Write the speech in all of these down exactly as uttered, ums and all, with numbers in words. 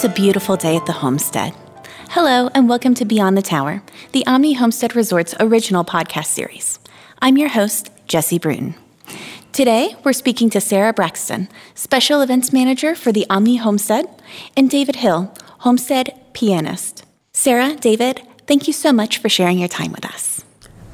It's a beautiful day at the homestead. Hello, and welcome to Beyond the Tower, the Omni Homestead Resort's original podcast series. I'm your host, Jessie Bruton. Today, we're speaking to Sarah Braxton, Special Events Manager for the Omni Homestead, and David Hill, Homestead Pianist. Sarah, David, thank you so much for sharing your time with us.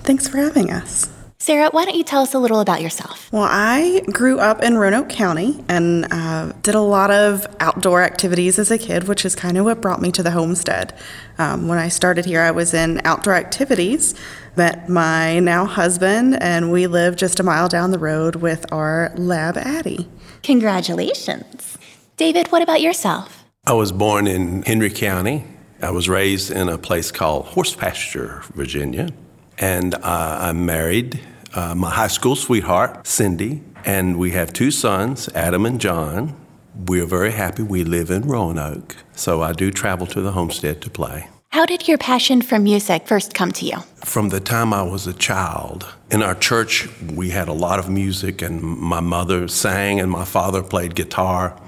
Thanks for having us. Sarah, why don't you tell us a little about yourself? Well, I grew up in Roanoke County and uh, did a lot of outdoor activities as a kid, which is kind of what brought me to the homestead. Um, when I started here, I was in outdoor activities, met my now husband, and we live just a mile down the road with our lab Addie. Congratulations. David, what about yourself? I was born in Henry County. I was raised in a place called Horse Pasture, Virginia. And uh, I'm married, uh, my high school sweetheart, Cindy, and we have two sons, Adam and John. We're very happy. We live in Roanoke, so I do travel to the homestead to play. How did your passion for music first come to you? From the time I was a child. In our church, we had a lot of music, and my mother sang, and my father played guitar,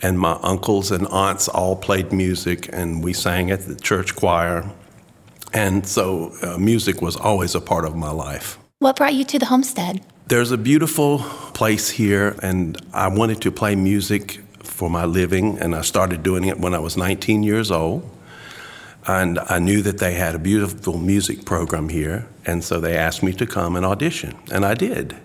and my uncles and aunts all played music, and we sang at the church choir. And so uh, music was always a part of my life. What brought you to the homestead? There's a beautiful place here, and I wanted to play music for my living, and I started doing it when I was nineteen years old. And I knew that they had a beautiful music program here, and so they asked me to come and audition, and I did.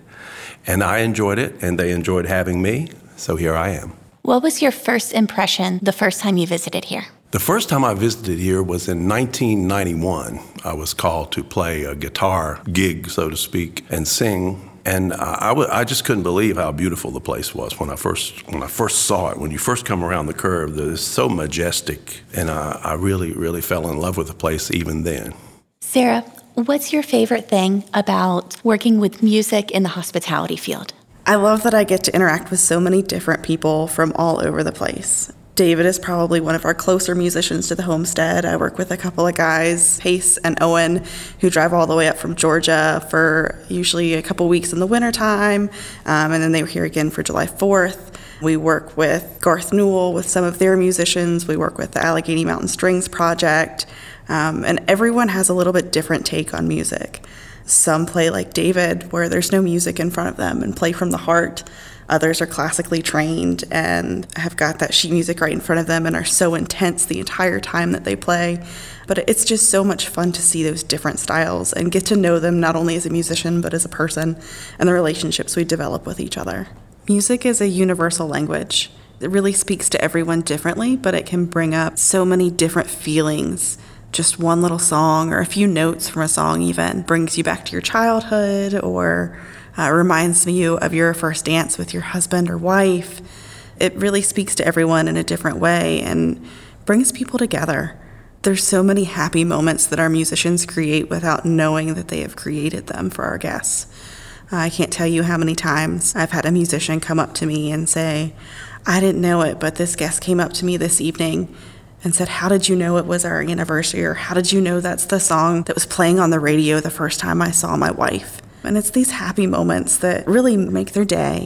And I enjoyed it, and they enjoyed having me, so here I am. What was your first impression the first time you visited here? The first time I visited here was in nineteen ninety-one. I was called to play a guitar gig, so to speak, and sing. And I, w- I just couldn't believe how beautiful the place was when I first when I first saw it. When you first come around the curve, it's so majestic. And I, I really, really fell in love with the place even then. Sarah, what's your favorite thing about working with music in the hospitality field? I love that I get to interact with so many different people from all over the place. David is probably one of our closer musicians to the homestead. I work with a couple of guys, Pace and Owen, who drive all the way up from Georgia for usually a couple weeks in the wintertime, um, and then they were here again for July fourth. We work with Garth Newell with some of their musicians. We work with the Allegheny Mountain Strings Project, um, and everyone has a little bit different take on music. Some play like David, where there's no music in front of them, and play from the heart. Others are classically trained and have got that sheet music right in front of them and are so intense the entire time that they play. But it's just so much fun to see those different styles and get to know them not only as a musician but as a person and the relationships we develop with each other. Music is a universal language. It really speaks to everyone differently, but it can bring up so many different feelings. Just one little song or a few notes from a song even brings you back to your childhood or Uh, reminds you of your first dance with your husband or wife. It really speaks to everyone in a different way and brings people together. There's so many happy moments that our musicians create without knowing that they have created them for our guests. Uh, I can't tell you how many times I've had a musician come up to me and say, I didn't know it, but this guest came up to me this evening and said, how did you know it was our anniversary? Or how did you know that's the song that was playing on the radio the first time I saw my wife? And it's these happy moments that really make their day,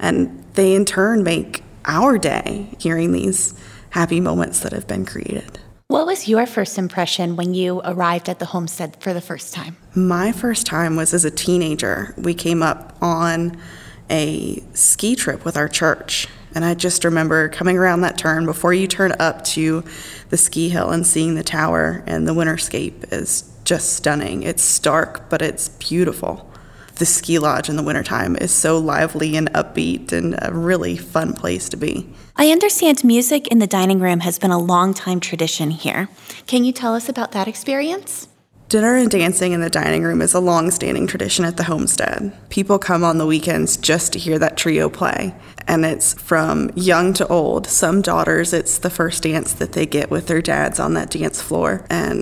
and they in turn make our day, hearing these happy moments that have been created. What was your first impression when you arrived at the homestead for the first time? My first time was as a teenager. We came up on a ski trip with our church, and I just remember coming around that turn before you turn up to the ski hill and seeing the tower, and the winterscape is just stunning. It's stark, but it's beautiful. The ski lodge in the wintertime is so lively and upbeat and a really fun place to be. I understand music in the dining room has been a long-time tradition here. Can you tell us about that experience? Dinner and dancing in the dining room is a long-standing tradition at the homestead. People come on the weekends just to hear that trio play, and it's from young to old. Some daughters, it's the first dance that they get with their dads on that dance floor, and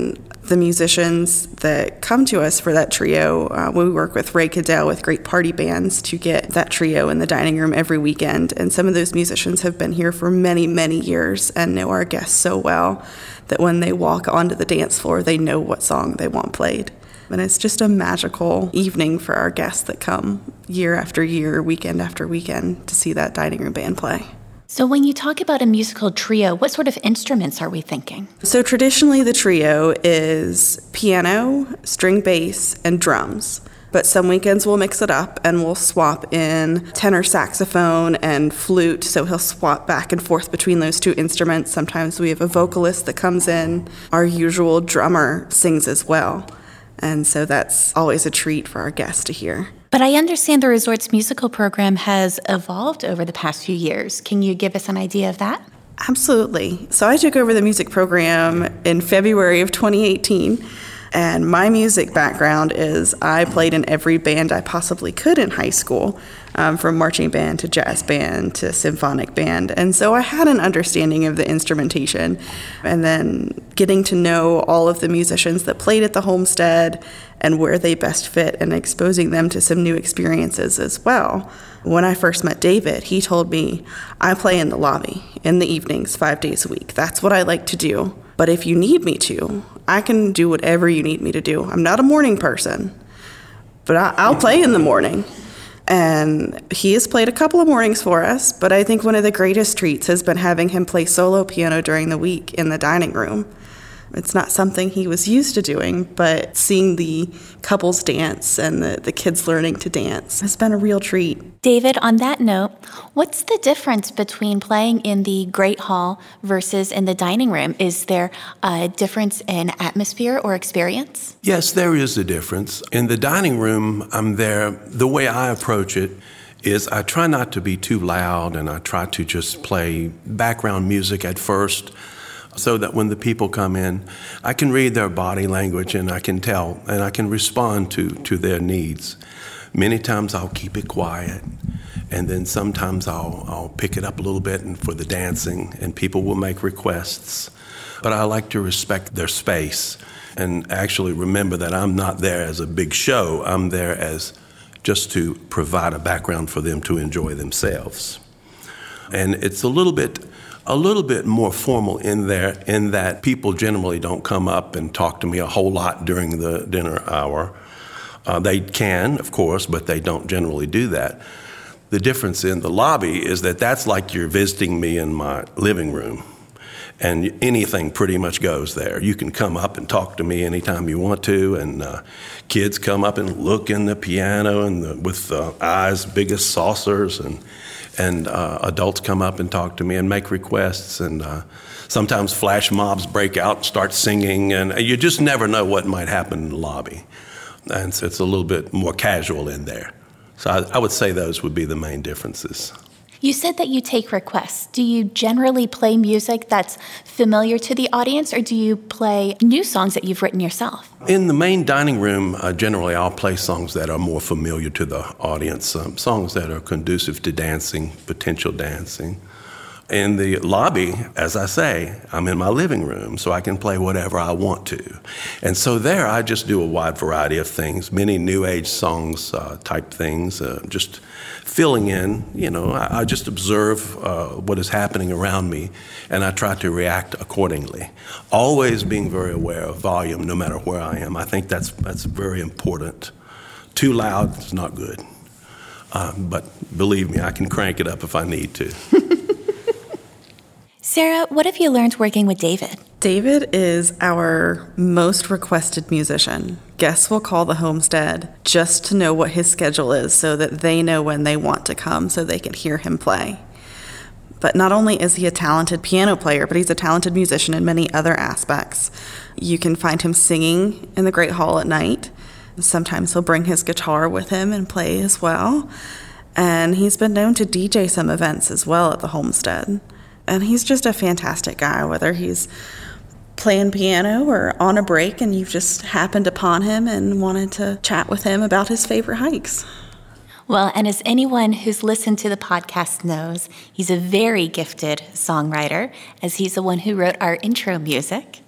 the musicians that come to us for that trio, uh, we work with Ray Cadell with great party bands to get that trio in the dining room every weekend. And some of those musicians have been here for many, many years and know our guests so well that when they walk onto the dance floor, they know what song they want played. And it's just a magical evening for our guests that come year after year, weekend after weekend to see that dining room band play. So when you talk about a musical trio, what sort of instruments are we thinking? So traditionally the trio is piano, string bass, and drums. But some weekends we'll mix it up and we'll swap in tenor saxophone and flute. So he'll swap back and forth between those two instruments. Sometimes we have a vocalist that comes in. Our usual drummer sings as well. And so that's always a treat for our guests to hear. But I understand the resort's musical program has evolved over the past few years. Can you give us an idea of that? Absolutely. So I took over the music program in February of twenty eighteen, and my music background is I played in every band I possibly could in high school, um, from marching band to jazz band to symphonic band. And so I had an understanding of the instrumentation, and then getting to know all of the musicians that played at the homestead and where they best fit, and exposing them to some new experiences as well. When I first met David, he told me, I play in the lobby in the evenings, five days a week. That's what I like to do. But if you need me to, I can do whatever you need me to do. I'm not a morning person, but I, I'll play in the morning. And he has played a couple of mornings for us, but I think one of the greatest treats has been having him play solo piano during the week in the dining room. It's not something he was used to doing, but seeing the couples dance and the, the kids learning to dance has been a real treat. David, on that note, what's the difference between playing in the Great Hall versus in the dining room? Is there a difference in atmosphere or experience? Yes, there is a difference. In the dining room, I'm there. The way I approach it is I try not to be too loud, and I try to just play background music at first, so that when the people come in, I can read their body language and I can tell and I can respond to, to their needs. Many times I'll keep it quiet, and then sometimes I'll, I'll pick it up a little bit and for the dancing, and people will make requests. But I like to respect their space and actually remember that I'm not there as a big show. I'm there as just to provide a background for them to enjoy themselves. And it's a little bit a little bit more formal in there, in that people generally don't come up and talk to me a whole lot during the dinner hour. Uh, they can, of course, but they don't generally do that. The difference in the lobby is that that's like you're visiting me in my living room, and anything pretty much goes there. You can come up and talk to me anytime you want to, and uh, kids come up and look in the piano and the, with the eyes big as saucers, and And uh, adults come up and talk to me and make requests. And uh, sometimes flash mobs break out and start singing. And you just never know what might happen in the lobby. And so it's a little bit more casual in there. So I, I would say those would be the main differences. You said that you take requests. Do you generally play music that's familiar to the audience, or do you play new songs that you've written yourself? In the main dining room, uh, generally I'll play songs that are more familiar to the audience, um, songs that are conducive to dancing, potential dancing. In the lobby, as I say, I'm in my living room, so I can play whatever I want to. And so there I just do a wide variety of things, many New Age songs uh, type things, uh, just filling in, you know, I, I just observe uh, what is happening around me, and I try to react accordingly, always being very aware of volume no matter where I am. I think that's, that's very important. Too loud is not good, uh, but believe me, I can crank it up if I need to. Sarah, what have you learned working with David? David is our most requested musician. Guests will call the homestead just to know what his schedule is so that they know when they want to come so they can hear him play. But not only is he a talented piano player, but he's a talented musician in many other aspects. You can find him singing in the Great Hall at night. Sometimes he'll bring his guitar with him and play as well. And he's been known to D J some events as well at the homestead. And he's just a fantastic guy, whether he's playing piano or on a break and you've just happened upon him and wanted to chat with him about his favorite hikes. Well, and as anyone who's listened to the podcast knows, he's a very gifted songwriter, as he's the one who wrote our intro music.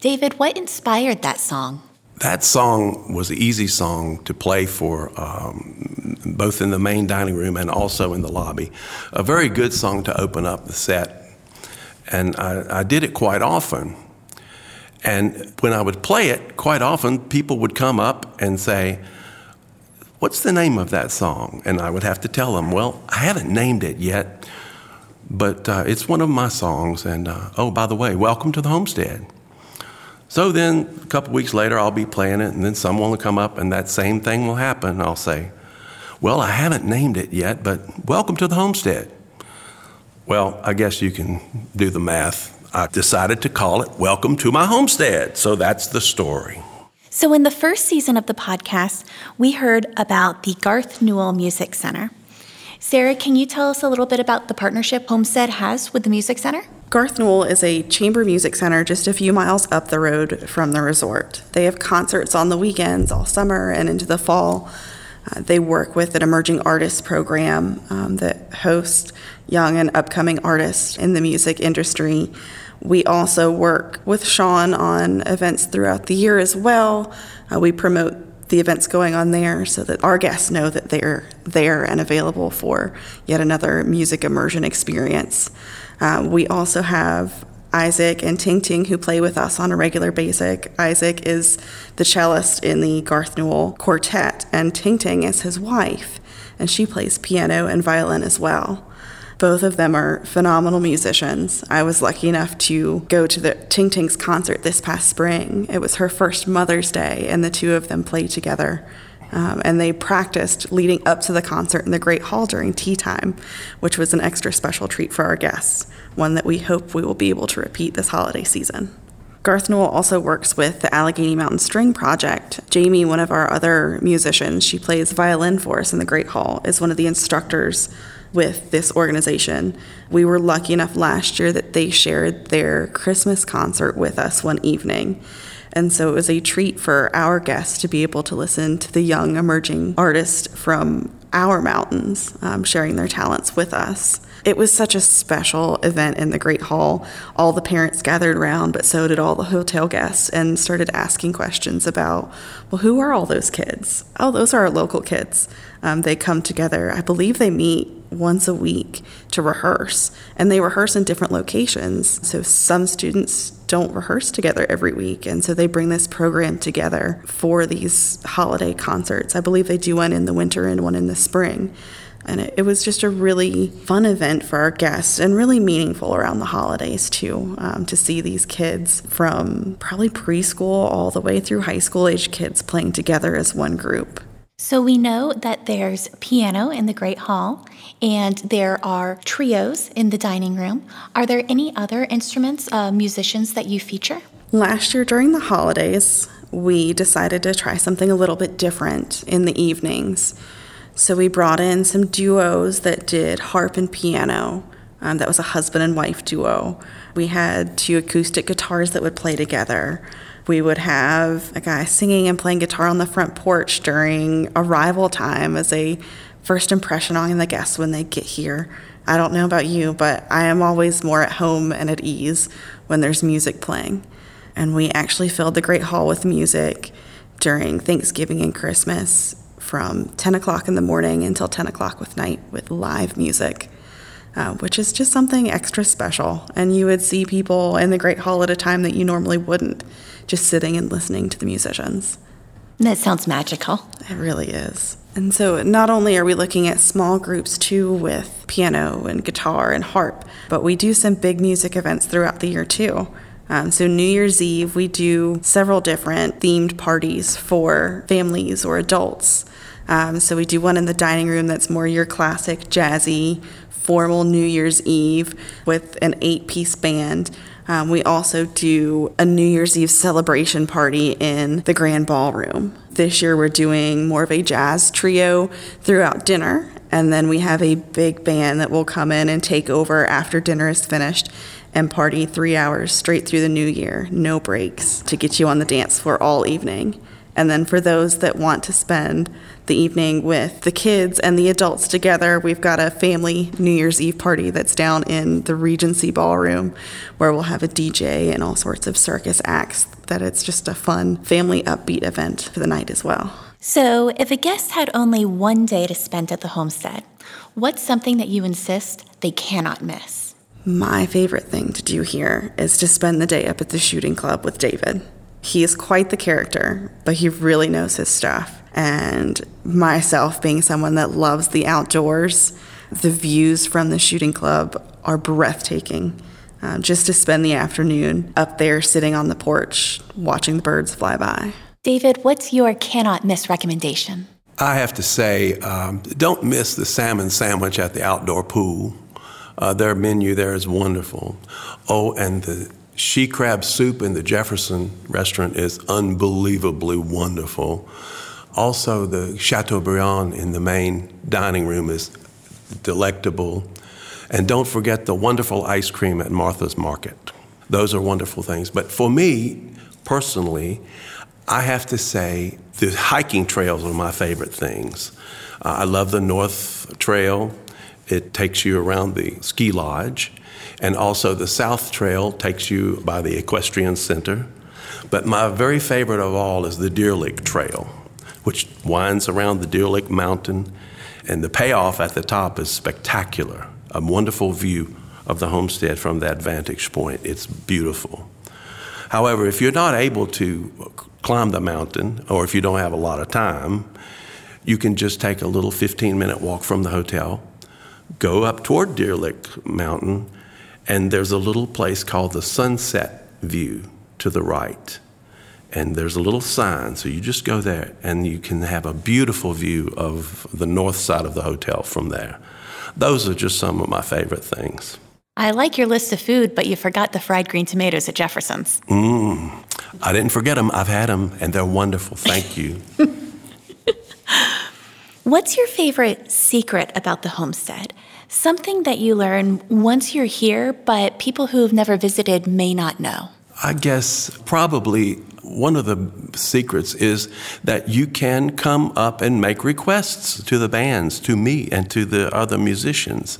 David, what inspired that song? That song was an easy song to play for um, both in the main dining room and also in the lobby. A very good song to open up the set. And I, I did it quite often. And when I would play it, quite often people would come up and say, "What's the name of that song?" And I would have to tell them, "Well, I haven't named it yet, But uh, it's one of my songs. And uh, oh, by the way, welcome to the homestead. So then a couple weeks later, I'll be playing it, and then someone will come up, and that same thing will happen. I'll say, well, I haven't named it yet, but welcome to the homestead. Well, I guess you can do the math. I decided to call it Welcome to My Homestead. So that's the story. So in the first season of the podcast, we heard about the Garth Newell Music Center. Sarah, can you tell us a little bit about the partnership Homestead has with the Music Center? Garth Newell is a chamber music center just a few miles up the road from the resort. They have concerts on the weekends all summer and into the fall. Uh, they work with an emerging artists program um, that hosts young and upcoming artists in the music industry. We also work with Sean on events throughout the year as well. Uh, we promote the events going on there so that our guests know that they're there and available for yet another music immersion experience. Uh, we also have Isaac and Ting Ting who play with us on a regular basis. Isaac is the cellist in the Garth Newell Quartet, and Ting Ting is his wife, and she plays piano and violin as well. Both of them are phenomenal musicians. I was lucky enough to go to the Ting Ting's concert this past spring. It was her first Mother's Day, and the two of them played together. Um, and they practiced leading up to the concert in the Great Hall during tea time, which was an extra special treat for our guests, one that we hope we will be able to repeat this holiday season. Garth Newell also works with the Allegheny Mountain String Project. Jamie, one of our other musicians, she plays violin for us in the Great Hall, is one of the instructors with this organization. We were lucky enough last year that they shared their Christmas concert with us one evening. And so it was a treat for our guests to be able to listen to the young emerging artists from our mountains um, sharing their talents with us. It was such a special event in the Great Hall. All the parents gathered around, but so did all the hotel guests, and started asking questions about, well, who are all those kids? Oh, those are our local kids. Um, they come together. I believe they meet once a week to rehearse, and they rehearse in different locations. So some students don't rehearse together every week, and so they bring this program together for these holiday concerts. I believe they do one in the winter and one in the spring, and it, it was just a really fun event for our guests and really meaningful around the holidays too, um, to see these kids from probably preschool all the way through high school age kids playing together as one group. So we know that there's piano in the Great Hall, and there are trios in the dining room. Are there any other instruments, uh, musicians that you feature? Last year during the holidays, we decided to try something a little bit different in the evenings. So we brought in some duos that did harp and piano. Um, that was a husband and wife duo. We had two acoustic guitars that would play together. We would have a guy singing and playing guitar on the front porch during arrival time as a first impression on the guests when they get here. I don't know about you, but I am always more at home and at ease when there's music playing. And we actually filled the Great Hall with music during Thanksgiving and Christmas from ten o'clock in the morning until ten o'clock with night with live music. Uh, which is just something extra special. And you would see people in the Great Hall at a time that you normally wouldn't, just sitting and listening to the musicians. That sounds magical. It really is. And so not only are we looking at small groups too with piano and guitar and harp, but we do some big music events throughout the year too. Um, so New Year's Eve, we do several different themed parties for families or adults. Um, so we do one in the dining room that's more your classic jazzy, formal New Year's Eve with an eight-piece band. Um, we also do a New Year's Eve celebration party in the grand ballroom. This year we're doing more of a jazz trio throughout dinner, and then we have a big band that will come in and take over after dinner is finished and party three hours straight through the new year, no breaks, to get you on the dance floor all evening. And then for those that want to spend the evening with the kids and the adults together, we've got a family New Year's Eve party that's down in the Regency Ballroom, where we'll have a D J and all sorts of circus acts. That it's just a fun family upbeat event for the night as well. So if a guest had only one day to spend at the homestead, what's something that you insist they cannot miss? My favorite thing to do here is to spend the day up at the shooting club with David. He is quite the character, but he really knows his stuff. And myself being someone that loves the outdoors, The views from the shooting club are breathtaking. Um, just to spend the afternoon up there sitting on the porch watching the birds fly by. David, what's your cannot miss recommendation? I have to say, um, don't miss the salmon sandwich at the outdoor pool. Uh, their menu there is wonderful. Oh, and the she crab soup in the Jefferson restaurant is unbelievably wonderful. Also, the Chateaubriand in the main dining room is delectable. And don't forget the wonderful ice cream at Martha's Market. Those are wonderful things. But for me, personally, I have to say the hiking trails are my favorite things. Uh, I love the North Trail. It takes you around the ski lodge. And also the South Trail takes you by the equestrian center. But my very favorite of all is the Deer Lick Trail, which winds around the Deer Lick Mountain. And the payoff at the top is spectacular. A wonderful view of the homestead from that vantage point. It's beautiful. However, if you're not able to climb the mountain, or if you don't have a lot of time, you can just take a little fifteen-minute walk from the hotel, go up toward Deer Lick Mountain, and there's a little place called the Sunset View to the right. And there's a little sign, so you just go there, and you can have a beautiful view of the north side of the hotel from there. Those are just some of my favorite things. I like your list of food, but you forgot the fried green tomatoes at Jefferson's. Mmm. I didn't forget them. I've had them, and they're wonderful. Thank you. What's your favorite secret about the homestead? Something that you learn once you're here, but people who have never visited may not know. I guess probably one of the secrets is that you can come up and make requests to the bands, to me, and to the other musicians.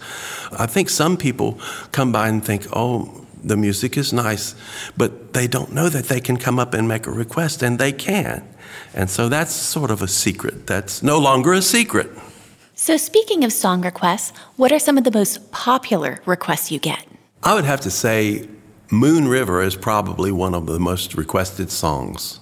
I think some people come by and think, oh, the music is nice, but they don't know that they can come up and make a request, and they can. And so that's sort of a secret that's no longer a secret. So speaking of song requests, what are some of the most popular requests you get? I would have to say Moon River is probably one of the most requested songs.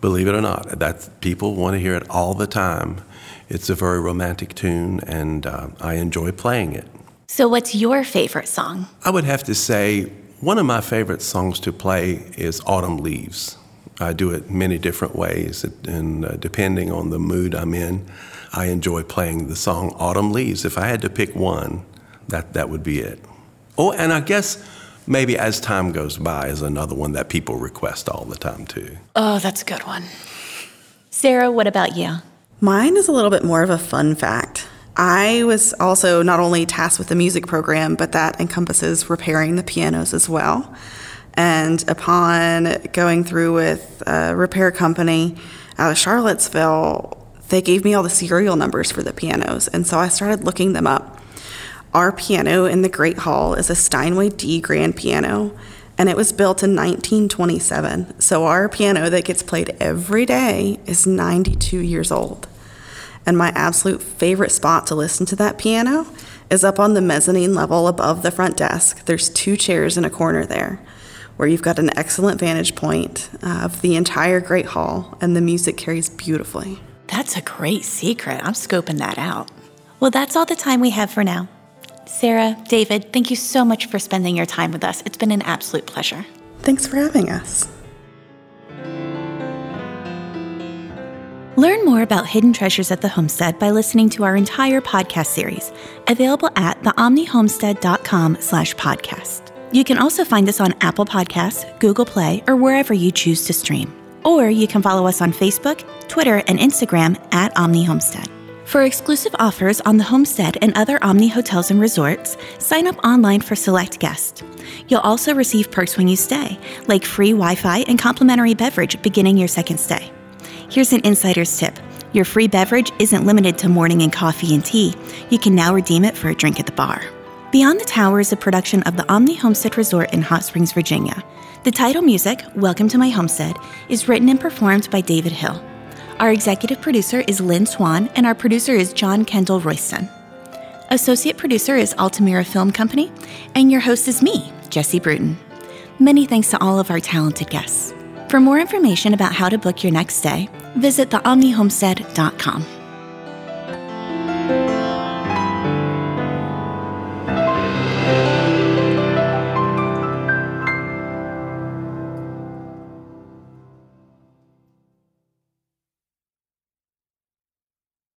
Believe it or not, that people want to hear it all the time. It's a very romantic tune, and uh, I enjoy playing it. So what's your favorite song? I would have to say one of my favorite songs to play is Autumn Leaves. I do it many different ways, and uh, depending on the mood I'm in, I enjoy playing the song Autumn Leaves. If I had to pick one, that, that would be it. Oh, and I guess Maybe As Time Goes By is another one that people request all the time, too. Oh, that's a good one. Sarah, what about you? Mine is a little bit more of a fun fact. I was also not only tasked with the music program, but that encompasses repairing the pianos as well. And upon going through with a repair company out of Charlottesville, they gave me all the serial numbers for the pianos, and so I started looking them up. Our piano in the Great Hall is a Steinway D Grand Piano, and it was built in nineteen twenty-seven. So our piano that gets played every day is ninety-two years old. And my absolute favorite spot to listen to that piano is up on the mezzanine level above the front desk. There's two chairs in a corner there where you've got an excellent vantage point of the entire Great Hall, and the music carries beautifully. That's a great secret. I'm scoping that out. Well, that's all the time we have for now. Sarah, David, thank you so much for spending your time with us. It's been an absolute pleasure. Thanks for having us. Learn more about Hidden Treasures at the Homestead by listening to our entire podcast series, available at theomnihomestead.com slash podcast. You can also find us on Apple Podcasts, Google Play, or wherever you choose to stream. Or you can follow us on Facebook, Twitter, and Instagram at Omni Homestead. For exclusive offers on the Homestead and other Omni hotels and resorts, sign up online for select guests. You'll also receive perks when you stay, like free Wi-Fi and complimentary beverage beginning your second stay. Here's an insider's tip. Your free beverage isn't limited to morning and coffee and tea. You can now redeem it for a drink at the bar. Beyond the Tower is a production of the Omni Homestead Resort in Hot Springs, Virginia. The title music, Welcome to My Homestead, is written and performed by David Hill. Our executive producer is Lynn Swan, and our producer is John Kendall Royston. Associate producer is Altamira Film Company, and your host is me, Jessie Bruton. Many thanks to all of our talented guests. For more information about how to book your next stay, visit the omni homestead dot com.